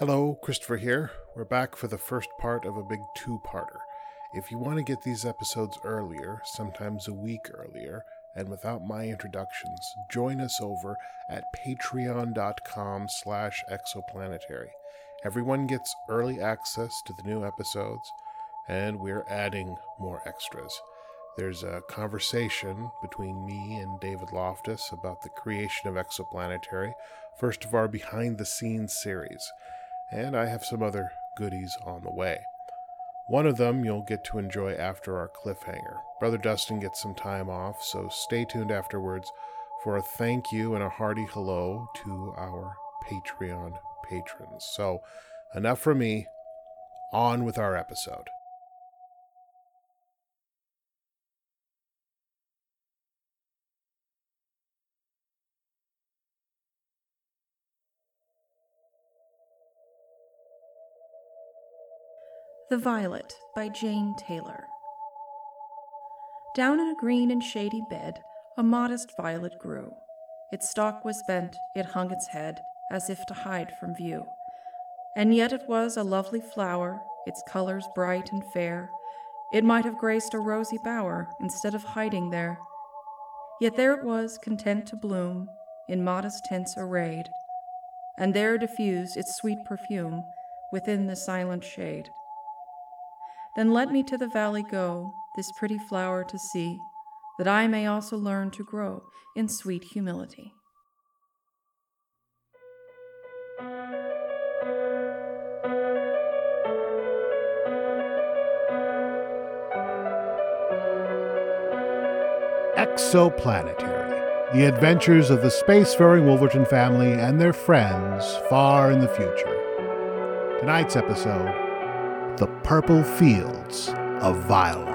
Hello, Christopher here. We're back for the first part of a big two-parter. If you want to get these episodes earlier, sometimes a week earlier, and without my introductions, join us over at patreon.com/exoplanetary. Everyone gets early access to the new episodes, and we're adding more extras. There's a conversation between me and David Loftus about the creation of Exoplanetary, first of our behind-the-scenes series, and I have some other goodies on the way. One of them you'll get to enjoy after our cliffhanger. Brother Dustin gets some time off, so stay tuned afterwards for a thank you and a hearty hello to our Patreon patrons. So, enough from me. On with our episode. The Violet by Jane Taylor. Down in a green and shady bed, a modest violet grew. Its stalk was bent, it hung its head, as if to hide from view. And yet it was a lovely flower, its colors bright and fair. It might have graced a rosy bower, instead of hiding there. Yet there it was, content to bloom, in modest tints arrayed, and there diffused its sweet perfume within the silent shade. Then let me to the valley go, this pretty flower to see, that I may also learn to grow in sweet humility. Exoplanetary, the adventures of the spacefaring Wolverton family and their friends far in the future. Tonight's episode, The Purple Fields of Violon.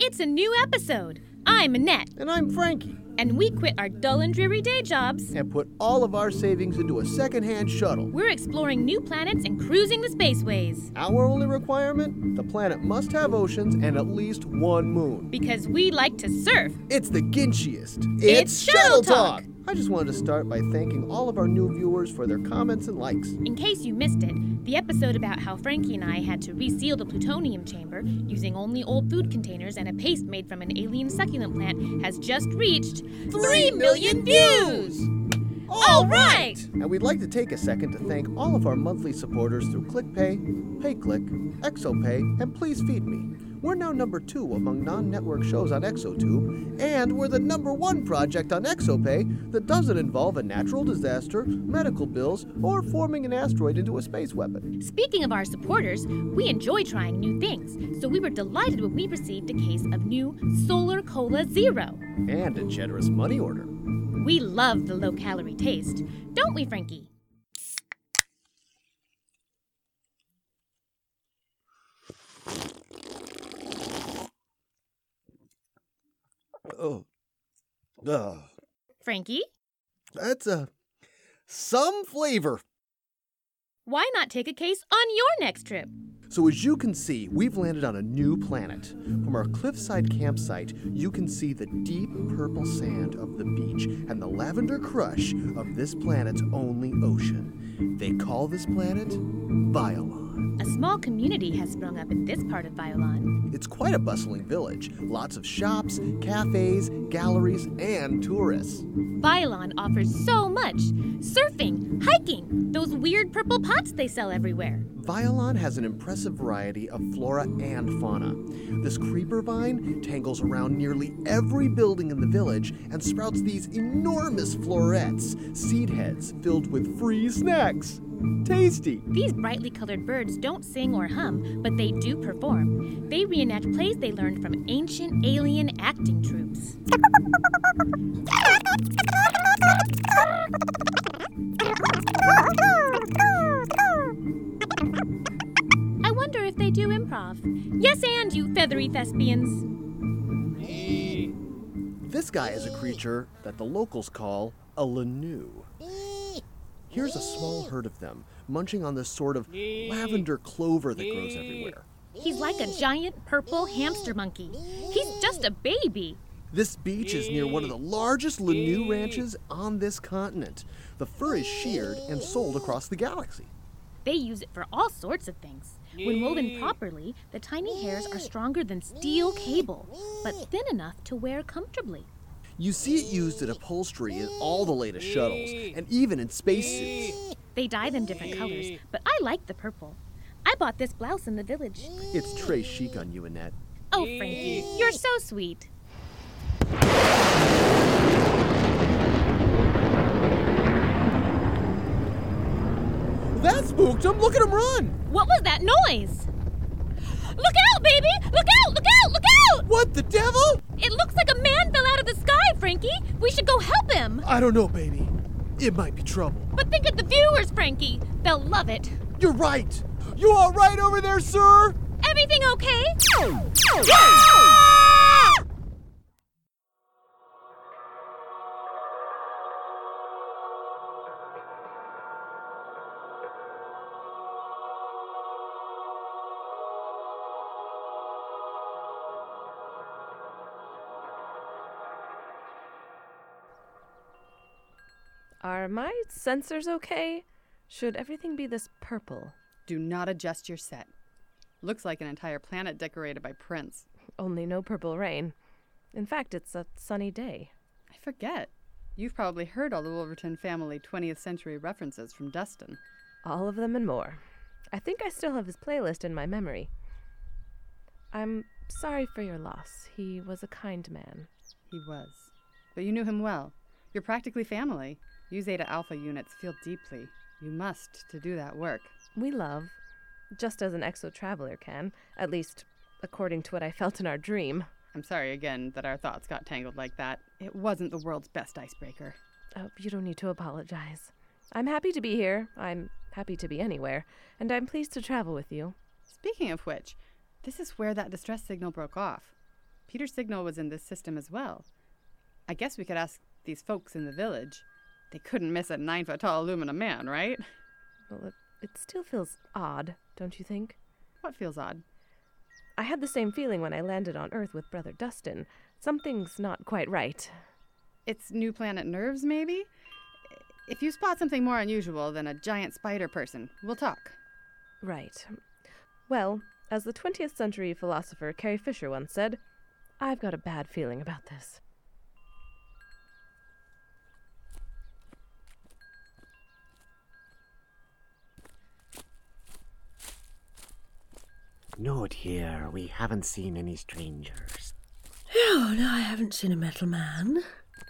It's a new episode. I'm Annette. And I'm Frankie. And we quit our dull and dreary day jobs. And put all of our savings into a second-hand shuttle. We're exploring new planets and cruising the spaceways. Our only requirement? The planet must have oceans and at least one moon. Because we like to surf. It's the ginshiest. It's Shuttle Talk! I just wanted to start by thanking all of our new viewers for their comments and likes. In case you missed it, the episode about how Frankie and I had to reseal the plutonium chamber using only old food containers and a paste made from an alien succulent plant has just reached 3 million views! All right! And we'd like to take a second to thank all of our monthly supporters through ClickPay, PayClick, ExoPay, and Please Feed Me. We're now number 2 among non-network shows on ExoTube, and we're the number 1 project on ExoPay that doesn't involve a natural disaster, medical bills, or forming an asteroid into a space weapon. Speaking of our supporters, we enjoy trying new things, so we were delighted when we received a case of new Solar Cola Zero. And a generous money order. We love the low-calorie taste, don't we, Frankie? Oh. Frankie? That's some flavor. Why not take a case on your next trip? So as you can see, we've landed on a new planet. From our cliffside campsite, you can see the deep purple sand of the beach and the lavender crush of this planet's only ocean. They call this planet Violon. A small community has sprung up in this part of Violon. It's quite a bustling village. Lots of shops, cafes, galleries, and tourists. Violon offers so much. Surfing, hiking, those weird purple pots they sell everywhere. Violon has an impressive variety of flora and fauna. This creeper vine tangles around nearly every building in the village and sprouts these enormous florets, seed heads filled with free snacks. Tasty! These brightly colored birds don't sing or hum, but they do perform. They reenact plays they learned from ancient alien acting troupes. I wonder if they do improv. Yes, and you feathery thespians. This guy is a creature that the locals call a lanu. Here's a small herd of them, munching on this sort of lavender clover that grows everywhere. He's like a giant purple hamster monkey. He's just a baby. This beach is near one of the largest lanu ranches on this continent. The fur is sheared and sold across the galaxy. They use it for all sorts of things. When woven properly, the tiny hairs are stronger than steel cable, but thin enough to wear comfortably. You see it used in upholstery in all the latest shuttles, and even in spacesuits. They dye them different colors, but I like the purple. I bought this blouse in the village. It's très chic on you, Annette. Oh, Frankie, you're so sweet. That spooked him! Look at him run! What was that noise? Look out, baby! Look out! Look out! Look out! What the devil? It looks like a man fell out of the sky, Frankie. We should go help him. I don't know, baby. It might be trouble. But think of the viewers, Frankie. They'll love it. You're right. You all right over there, sir? Everything okay? Yeah! Are my sensors okay? Should everything be this purple? Do not adjust your set. Looks like an entire planet decorated by prints. Only no purple rain. In fact, it's a sunny day. I forget. You've probably heard all the Wolverton family 20th century references from Dustin. All of them and more. I think I still have his playlist in my memory. I'm sorry for your loss. He was a kind man. He was. But you knew him well. You're practically family. You Zeta Alpha units feel deeply. You must to do that work. We love, just as an Exo-traveler can, at least according to what I felt in our dream. I'm sorry again that our thoughts got tangled like that. It wasn't the world's best icebreaker. Oh, you don't need to apologize. I'm happy to be here. I'm happy to be anywhere. And I'm pleased to travel with you. Speaking of which, this is where that distress signal broke off. Peter's signal was in this system as well. I guess we could ask these folks in the village. They couldn't miss a 9-foot-tall aluminum man, right? Well, it still feels odd, don't you think? What feels odd? I had the same feeling when I landed on Earth with Brother Dustin. Something's not quite right. It's new planet nerves, maybe? If you spot something more unusual than a giant spider person, we'll talk. Right. Well, as the 20th century philosopher Carrie Fisher once said, I've got a bad feeling about this. Note here, we haven't seen any strangers. Oh, no, I haven't seen a metal man.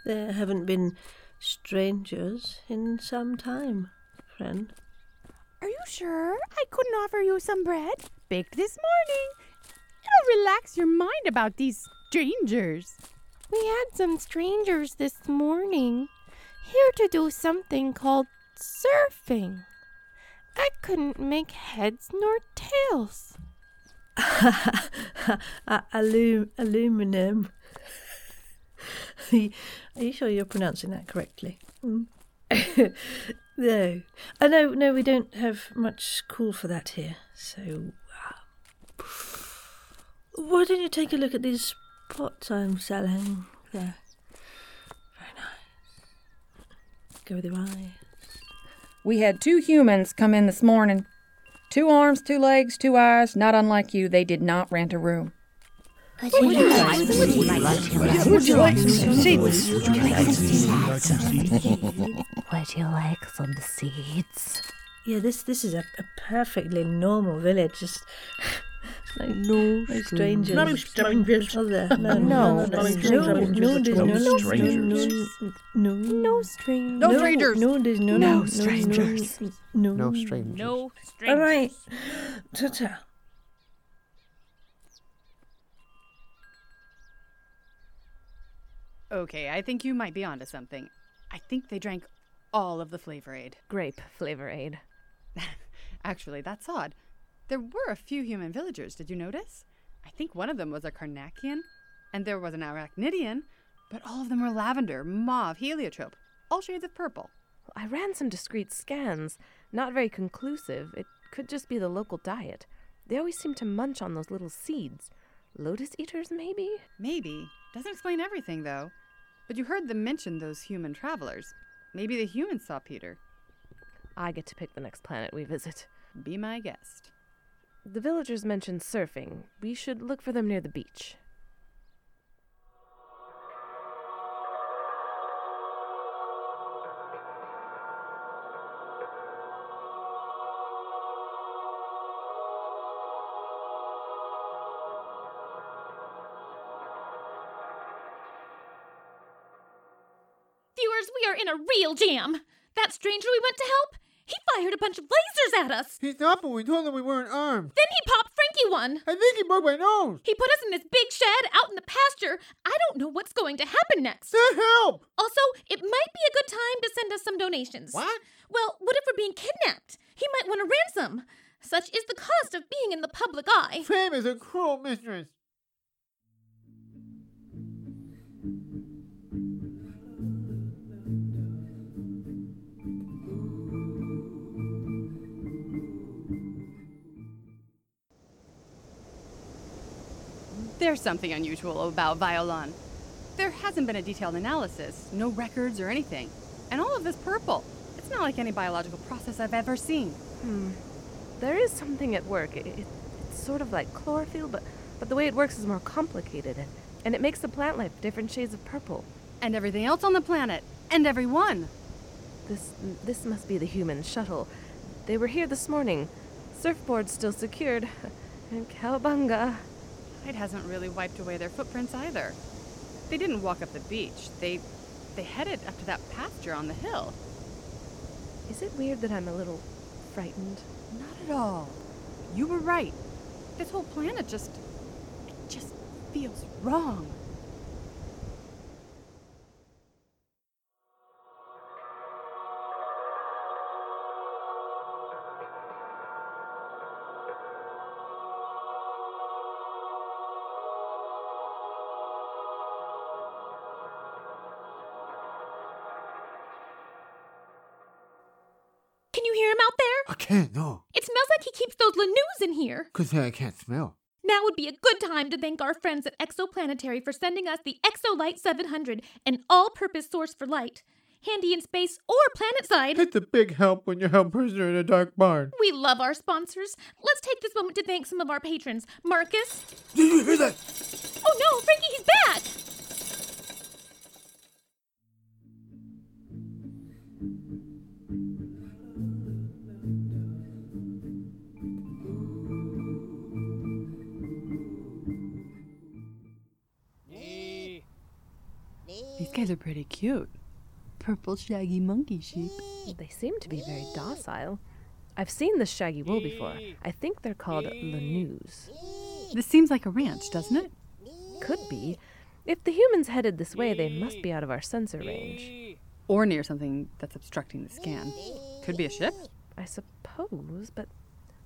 There haven't been strangers in some time, friend. Are you sure I couldn't offer you some bread baked this morning? It'll relax your mind about these strangers. We had some strangers this morning here to do something called surfing. I couldn't make heads nor tails. Aluminum. Are you sure you're pronouncing that correctly? Mm. No. No, we don't have much call for that here. So, why don't you take a look at these pots I'm selling there? Very nice. Go with your eyes. We had 2 humans come in this morning. 2 arms, 2 legs, 2 eyes, not unlike you, they did not rent a room. Would you like some seeds? Yeah, this is a perfectly normal village. Just no strangers. No strangers. No strangers. No strangers. All right. Ta-ta. Okay, I think you might be onto something. I think they drank all of the flavor aid. Grape flavor aid. Actually, that's odd. There were a few human villagers, did you notice? I think one of them was a Carnacian, and there was an Arachnidian, but all of them were lavender, mauve, heliotrope, all shades of purple. I ran some discreet scans, not very conclusive. It could just be the local diet. They always seem to munch on those little seeds. Lotus eaters, maybe? Maybe. Doesn't explain everything, though. But you heard them mention those human travelers. Maybe the humans saw Peter. I get to pick the next planet we visit. Be my guest. The villagers mentioned surfing. We should look for them near the beach. Viewers, we are in a real jam. That stranger we went to help? He fired a bunch of lasers at us! He stopped when we told him we weren't armed. Then he popped Frankie one! I think he broke my nose! He put us in this big shed out in the pasture. I don't know what's going to happen next. Send help! Also, it might be a good time to send us some donations. What? Well, what if we're being kidnapped? He might want a ransom. Such is the cost of being in the public eye. Fame is a cruel mistress. There's something unusual about Violon. There hasn't been a detailed analysis, no records or anything. And all of this purple. It's not like any biological process I've ever seen. There is something at work. It's sort of like chlorophyll, but the way it works is more complicated. And it makes the plant life different shades of purple. And everything else on the planet. And everyone. This must be the human shuttle. They were here this morning. Surfboards still secured. And cowabunga. It hasn't really wiped away their footprints either. They didn't walk up the beach. They headed up to that pasture on the hill. Is it weird that I'm a little frightened? Not at all. You were right. This whole planet just feels wrong. No. It smells like he keeps those lanus in here. 'Cause I can't smell. Now would be a good time to thank our friends at Exoplanetary for sending us the Exolite 700, an all-purpose source for light. Handy in space or planetside. It's a big help when you're held prisoner in a dark barn. We love our sponsors. Let's take this moment to thank some of our patrons. Marcus. Did you hear that? Oh no, Frankie, he's back! These guys are pretty cute. Purple shaggy monkey sheep. They seem to be very docile. I've seen this shaggy wool before. I think they're called lanus. This seems like a ranch, doesn't it? Could be. If the humans headed this way, they must be out of our sensor range. Or near something that's obstructing the scan. Could be a ship? I suppose, but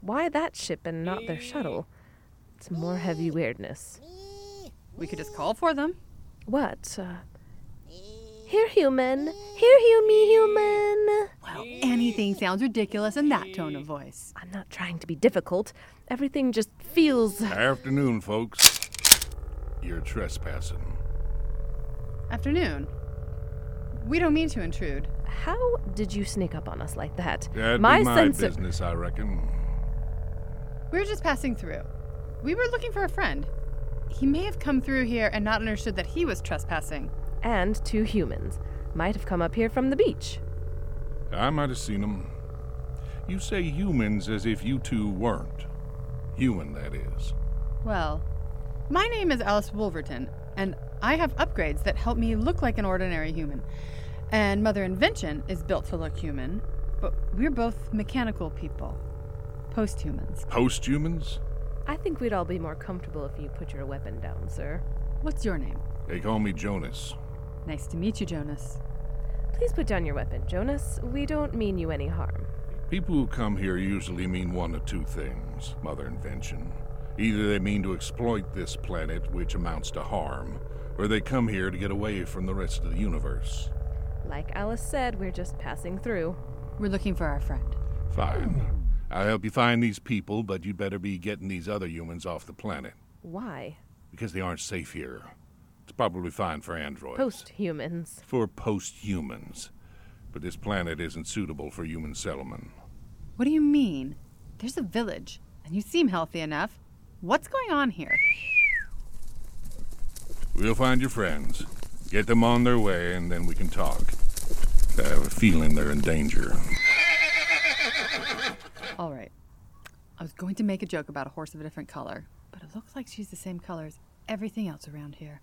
why that ship and not their shuttle? It's more heavy weirdness. We could just call for them. What? Here human. Well, anything sounds ridiculous in that tone of voice. I'm not trying to be difficult. Everything just feels... Afternoon, folks. You're trespassing. Afternoon. We don't mean to intrude. How did you sneak up on us like that? That'd be my business, I reckon. We were just passing through. We were looking for a friend. He may have come through here and not understood that he was trespassing. And two humans. Might have come up here from the beach. I might have seen them. You say humans as if you two weren't. Human, that is. Well, my name is Alice Wolverton, and I have upgrades that help me look like an ordinary human. And Mother Invention is built to look human, but we're both mechanical people. Post-humans. Post-humans? I think we'd all be more comfortable if you put your weapon down, sir. What's your name? They call me Jonas. Nice to meet you, Jonas. Please put down your weapon, Jonas. We don't mean you any harm. People who come here usually mean one of two things, Mother Invention. Either they mean to exploit this planet, which amounts to harm, or they come here to get away from the rest of the universe. Like Alice said, we're just passing through. We're looking for our friend. Fine. I'll help you find these people, but you'd better be getting these other humans off the planet. Why? Because they aren't safe here. It's probably fine for androids. Post-humans. For post-humans. But this planet isn't suitable for human settlement. What do you mean? There's a village, and you seem healthy enough. What's going on here? We'll find your friends. Get them on their way, and then we can talk. I have a feeling they're in danger. All right. I was going to make a joke about a horse of a different color, but it looks like she's the same color as everything else around here.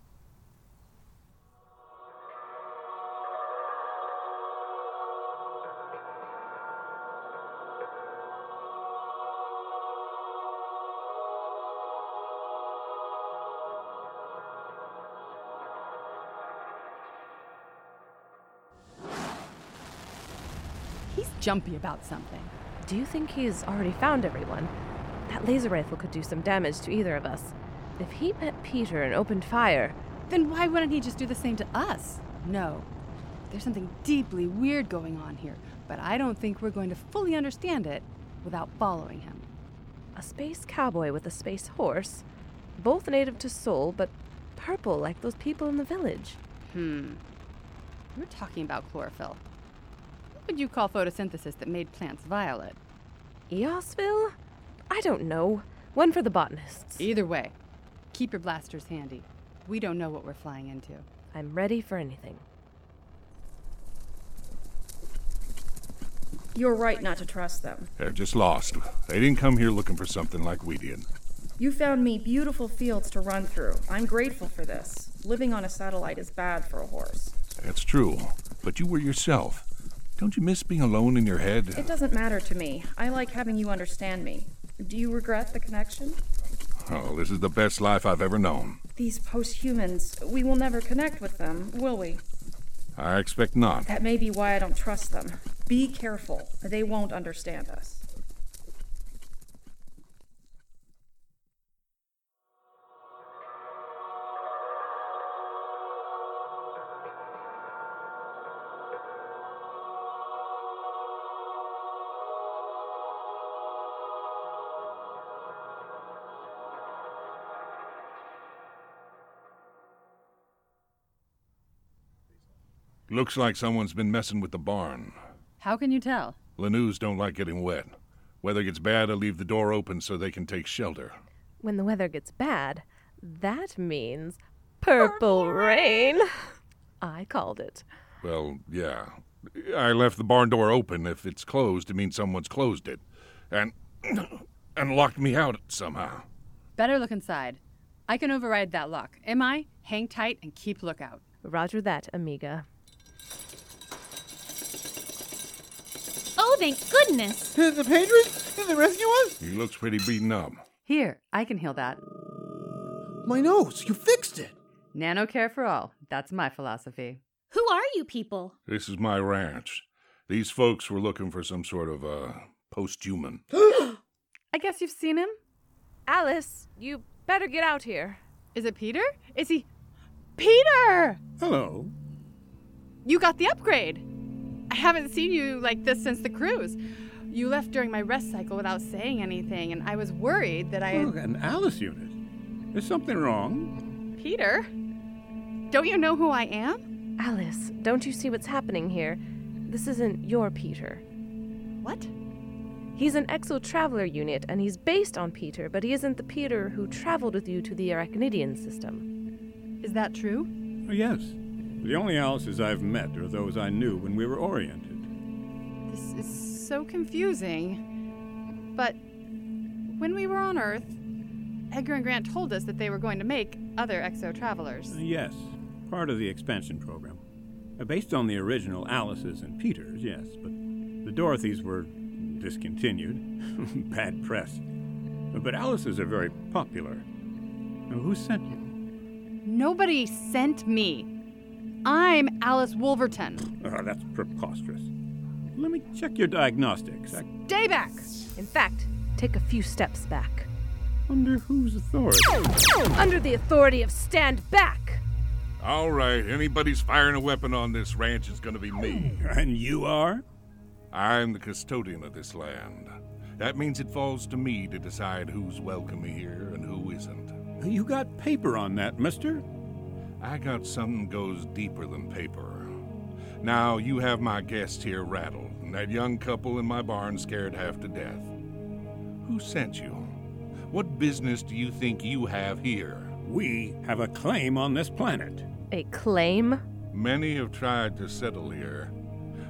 He's jumpy about something. Do you think he's already found everyone? That laser rifle could do some damage to either of us. If he met Peter and opened fire... Then why wouldn't he just do the same to us? No. There's something deeply weird going on here, but I don't think we're going to fully understand it without following him. A space cowboy with a space horse, both native to Sol, but purple like those people in the village. We're talking about chlorophyll. What would you call photosynthesis that made plants violet? Eosville? I don't know. One for the botanists. Either way, keep your blasters handy. We don't know what we're flying into. I'm ready for anything. You're right not to trust them. They're just lost. They didn't come here looking for something like we did. You found me beautiful fields to run through. I'm grateful for this. Living on a satellite is bad for a horse. That's true. But you were yourself. Don't you miss being alone in your head? It doesn't matter to me. I like having you understand me. Do you regret the connection? Oh, this is the best life I've ever known. These post-humans, we will never connect with them, will we? I expect not. That may be why I don't trust them. Be careful. They won't understand us. Looks like someone's been messing with the barn. How can you tell? Lanus don't like getting wet. Weather gets bad, I leave the door open so they can take shelter. When the weather gets bad, that means purple rain. I called it. Well, yeah. I left the barn door open. If it's closed, it means someone's closed it. And locked me out somehow. Better look inside. I can override that lock. Am I? Hang tight and keep lookout. Roger that, amiga. Oh, thank goodness! The patrons? Did they rescue us? He looks pretty beaten up. Here, I can heal that. My nose! You fixed it! Nano care for all. That's my philosophy. Who are you people? This is my ranch. These folks were looking for some sort of, post-human. I guess you've seen him? Alice, you better get out here. Is it Peter? Is he... Peter! Hello. You got the upgrade! I haven't seen you like this since the cruise. You left during my rest cycle without saying anything, and I was worried that I... Look, an Alice unit. Is something wrong? Peter? Don't you know who I am? Alice, don't you see what's happening here? This isn't your Peter. What? He's an Exo-traveler unit, and he's based on Peter, but he isn't the Peter who traveled with you to the Arachnidian system. Is that true? Oh, yes. The only Alices I've met are those I knew when we were oriented. This is so confusing. But when we were on Earth, Edgar and Grant told us that they were going to make other Exo-travelers. Yes, part of the expansion program. Based on the original Alices and Peters, yes, but the Dorothys were discontinued. Bad press. But Alices are very popular. Now, who sent you? Nobody sent me. I'm Alice Wolverton. Oh, that's preposterous. Let me check your diagnostics. Stay back! In fact, take a few steps back. Under whose authority? Under the authority of Stand Back! All right, anybody's firing a weapon on this ranch is going to be me. And you are? I'm the custodian of this land. That means it falls to me to decide who's welcome here and who isn't. You got paper on that, mister? I got something goes deeper than paper. Now, you have my guests here rattled, and that young couple in my barn scared half to death. Who sent you? What business do you think you have here? We have a claim on this planet. A claim? Many have tried to settle here.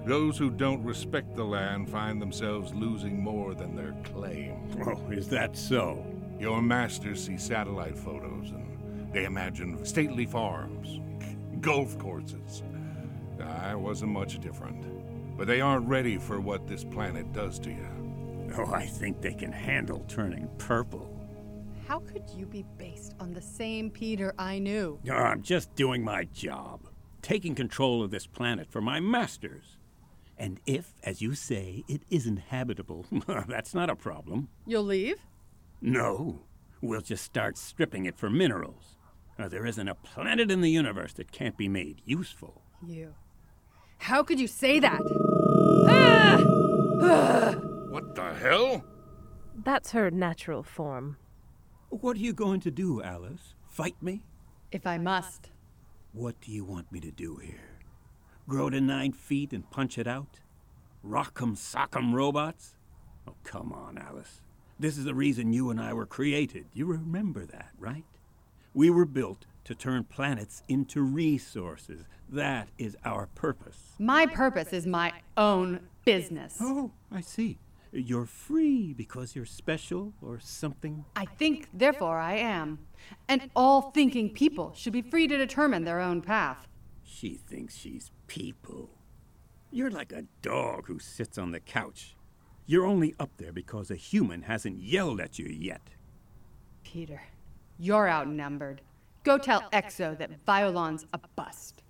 Those who don't respect the land find themselves losing more than their claim. Oh, is that so? Your masters see satellite photos, and they imagine stately farms, golf courses. I wasn't much different, but they aren't ready for what this planet does to you. Oh, I think they can handle turning purple. How could you be based on the same Peter I knew? Oh, I'm just doing my job, taking control of this planet for my masters. And if, as you say, it isn't habitable, that's not a problem. You'll leave? No. We'll just start stripping it for minerals. There isn't a planet in the universe that can't be made useful. You. How could you say that? Ah! What the hell? That's her natural form. What are you going to do, Alice? Fight me? If I must. What do you want me to do here? Grow to 9 feet and punch it out? Rock'em sock'em robots? Oh, come on, Alice. This is the reason you and I were created. You remember that, right? We were built to turn planets into resources. That is our purpose. My purpose is my own business. Oh, I see. You're free because you're special or something? I think, therefore I am. And all thinking people should be free to determine their own path. She thinks she's people. You're like a dog who sits on the couch. You're only up there because a human hasn't yelled at you yet. Peter, you're outnumbered. Go tell Exo that Violon's a bust.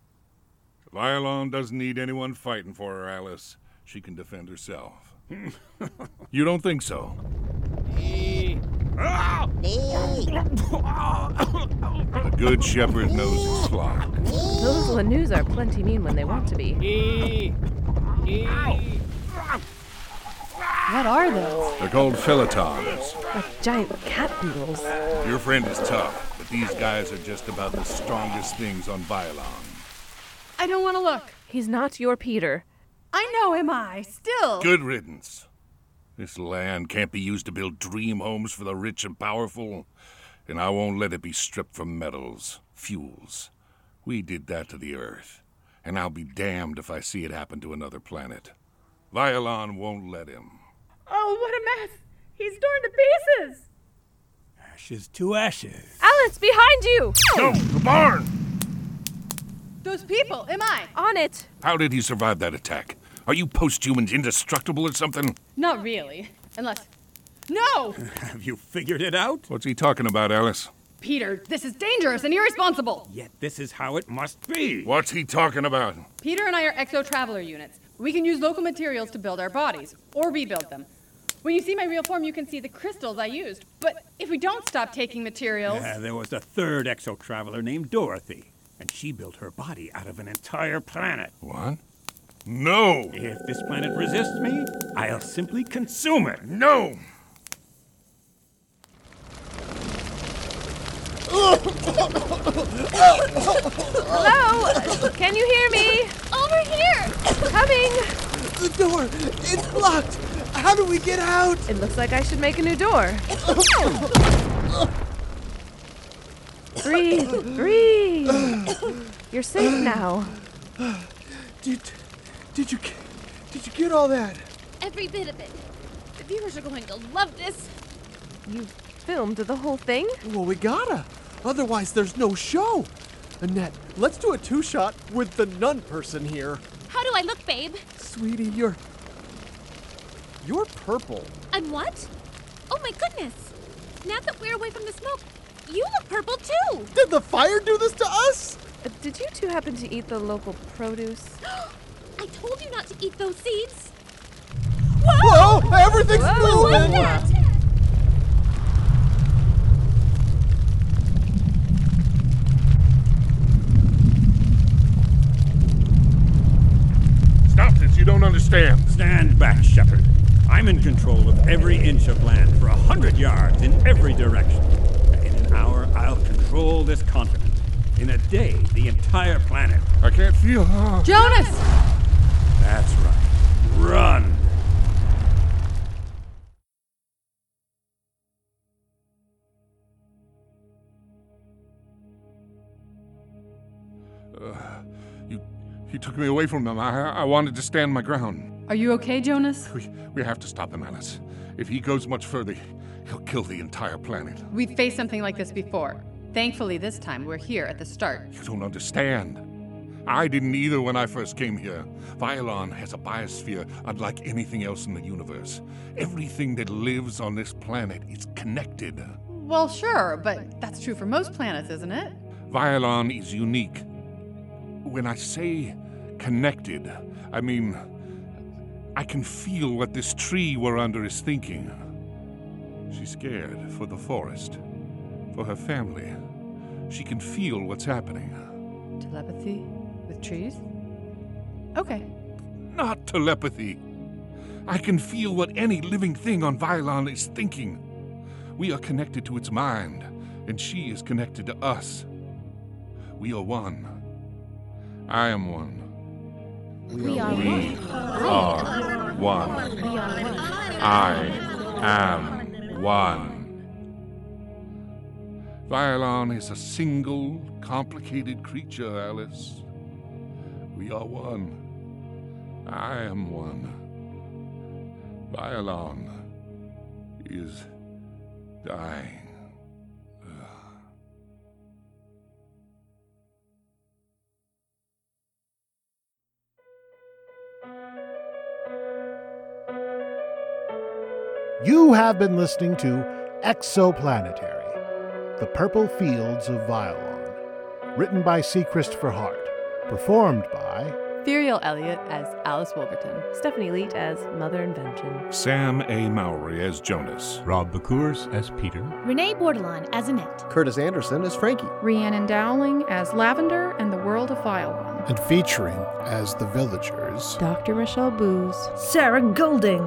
Violon doesn't need anyone fighting for her, Alice. She can defend herself. You don't think so? The good shepherd knows his flock. Those Lanus are plenty mean when they want to be. What are those? They're called philatons. Like giant cat beetles. Your friend is tough, but these guys are just about the strongest things on Violon. I don't want to look. He's not your Peter. I know him, I still. Good riddance. This land can't be used to build dream homes for the rich and powerful, and I won't let it be stripped for metals, fuels. We did that to the Earth, and I'll be damned if I see it happen to another planet. Violon won't let him. Oh, what a mess! He's torn to pieces! Ashes to ashes. Alice, behind you! No, the barn! Those people, am I? On it! How did he survive that attack? Are you post-humans indestructible or something? Not really. Unless... No! Have you figured it out? What's he talking about, Alice? Peter, this is dangerous and irresponsible! Yet this is how it must be! What's he talking about? Peter and I are Exo-traveler units. We can use local materials to build our bodies, or rebuild them. When you see my real form, you can see the crystals I used. But if we don't stop taking materials... There was a third Exo-traveler named Dorothy, and she built her body out of an entire planet. What? No! If this planet resists me, I'll simply consume it. No! Hello? Can you hear me? Over here! Coming! The door! It's blocked! How do we get out? It looks like I should make a new door. Breathe! You're safe now. Did you get all that? Every bit of it. The viewers are going to love this. You filmed the whole thing? Well, we gotta. Otherwise, there's no show. Annette, let's do a two-shot with the nun person here. How do I look, babe? Sweetie, you're purple. I'm what? Oh, my goodness. Now that we're away from the smoke, you look purple, too! Did the fire do this to us? Did you two happen to eat the local produce? I told you not to eat those seeds! Whoa! Whoa, everything's moving! What was that? Stop this, you don't understand. Stand back, Shepherd. I'm in control of every inch of land for 100 yards in every direction. In an hour, I'll control this continent. In a day, the entire planet. I can't feel... Jonas! That's right. Run! You took me away from them. I wanted to stand my ground. Are you okay, Jonas? We have to stop him, Alice. If he goes much further, he'll kill the entire planet. We've faced something like this before. Thankfully, this time, we're here at the start. You don't understand. I didn't either when I first came here. Violon has a biosphere unlike anything else in the universe. Everything that lives on this planet is connected. Well, sure, but that's true for most planets, isn't it? Violon is unique. When I say connected, I mean... I can feel what this tree we're under is thinking. She's scared for the forest, for her family. She can feel what's happening. Telepathy with trees? Okay. Not telepathy. I can feel what any living thing on Violon is thinking. We are connected to its mind, and she is connected to us. We are one. I am one. We are one. I am one. Violon is a single, complicated creature, Alice. We are one. I am one. Violon is dying. You have been listening to Exoplanetary, The Purple Fields of Violon, written by C. Christopher Hart, performed by Firiel Elliott as Alice Wolverton, Stephanie Leet as Mother Invention, Sam A. Mowry as Jonas, Rob Bekuhrs as Peter, Renee Bordelon as Annette, Curtis Anderson as Frankie, Rhiannon Dowling as Lavender and the World of Violon. And featuring, as the villagers, Dr. Michelle Booz, Sarah Golding.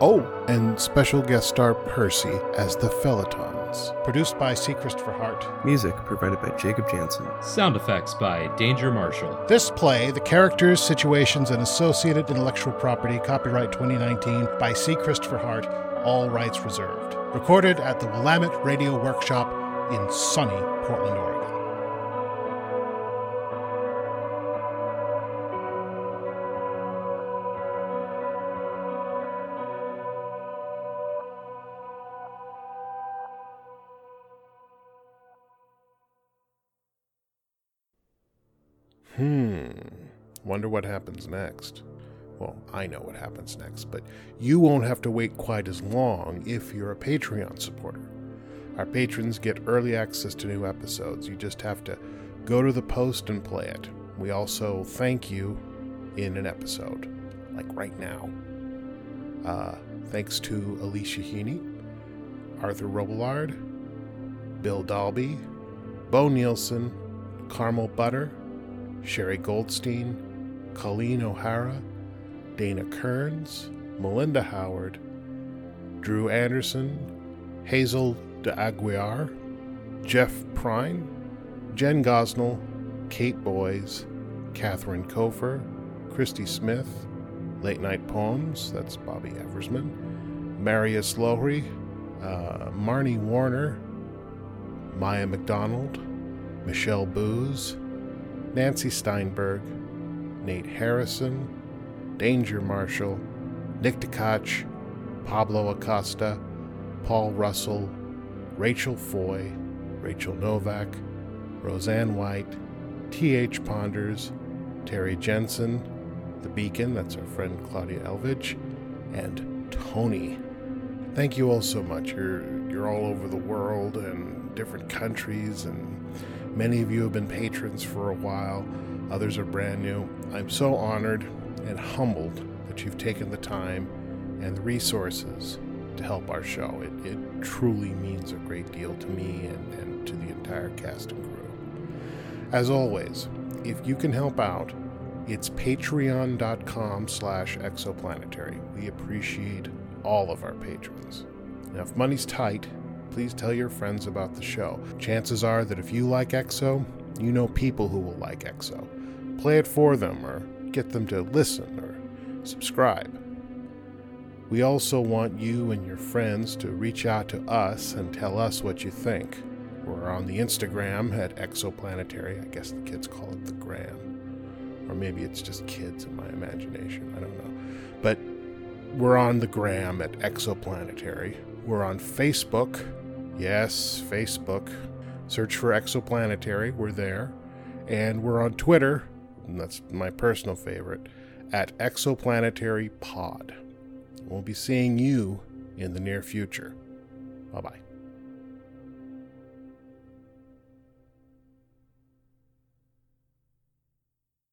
Oh, and special guest star Percy as the Philatons. Produced by C. Christopher Hart. Music provided by Jacob Jansen. Sound effects by Danger Marshall. This play, the characters, situations, and associated intellectual property, copyright 2019 by C. Christopher Hart, all rights reserved. Recorded at the Willamette Radio Workshop in sunny Portland, Oregon. Wonder what happens next. Well, I know what happens next, but you won't have to wait quite as long if you're a Patreon supporter. Our patrons get early access to new episodes. You just have to go to the post and play it. We also thank you in an episode, like right now. Thanks to Alicia Heaney, Arthur Robillard, Bill Dalby, Bo Nielsen, Carmel Butter, Sherry Goldstein, Colleen O'Hara, Dana Kearns, Melinda Howard, Drew Anderson, Hazel de Aguiar, Jeff Prine, Jen Gosnell, Kate Boys, Catherine Kofer, Christy Smith, Late Night Poems, that's Bobby Eversman, Marius Lowry, Marnie Warner, Maya McDonald, Michelle Booz, Nancy Steinberg, Nate Harrison, Danger Marshall, Nick Tkach, Pablo Acosta, Paul Russell, Rachel Foy, Rachel Novak, Roseanne White, T.H. Ponders, Terry Jensen, The Beacon, that's our friend Claudia Elvidge, and Tony. Thank you all so much. You're all over the world and different countries, and many of you have been patrons for a while, others are brand new. I'm so honored and humbled that you've taken the time and the resources to help our show. It truly means a great deal to me and to the entire cast and crew. As always, if you can help out, It's patreon.com/exoplanetary. We appreciate all of our patrons. Now, if money's tight, please tell your friends about the show. Chances are that if you like Exo, you know people who will like Exo. Play it for them, or get them to listen, or subscribe. We also want you and your friends to reach out to us and tell us what you think. We're on the Instagram at Exoplanetary. I guess the kids call it the Gram. Or maybe it's just kids in my imagination. I don't know. But we're on the Gram at Exoplanetary. We're on Facebook. Yes, Facebook. Search for Exoplanetary. We're there. And we're on Twitter. And that's my personal favorite. At Exoplanetary Pod. We'll be seeing you in the near future. Bye-bye.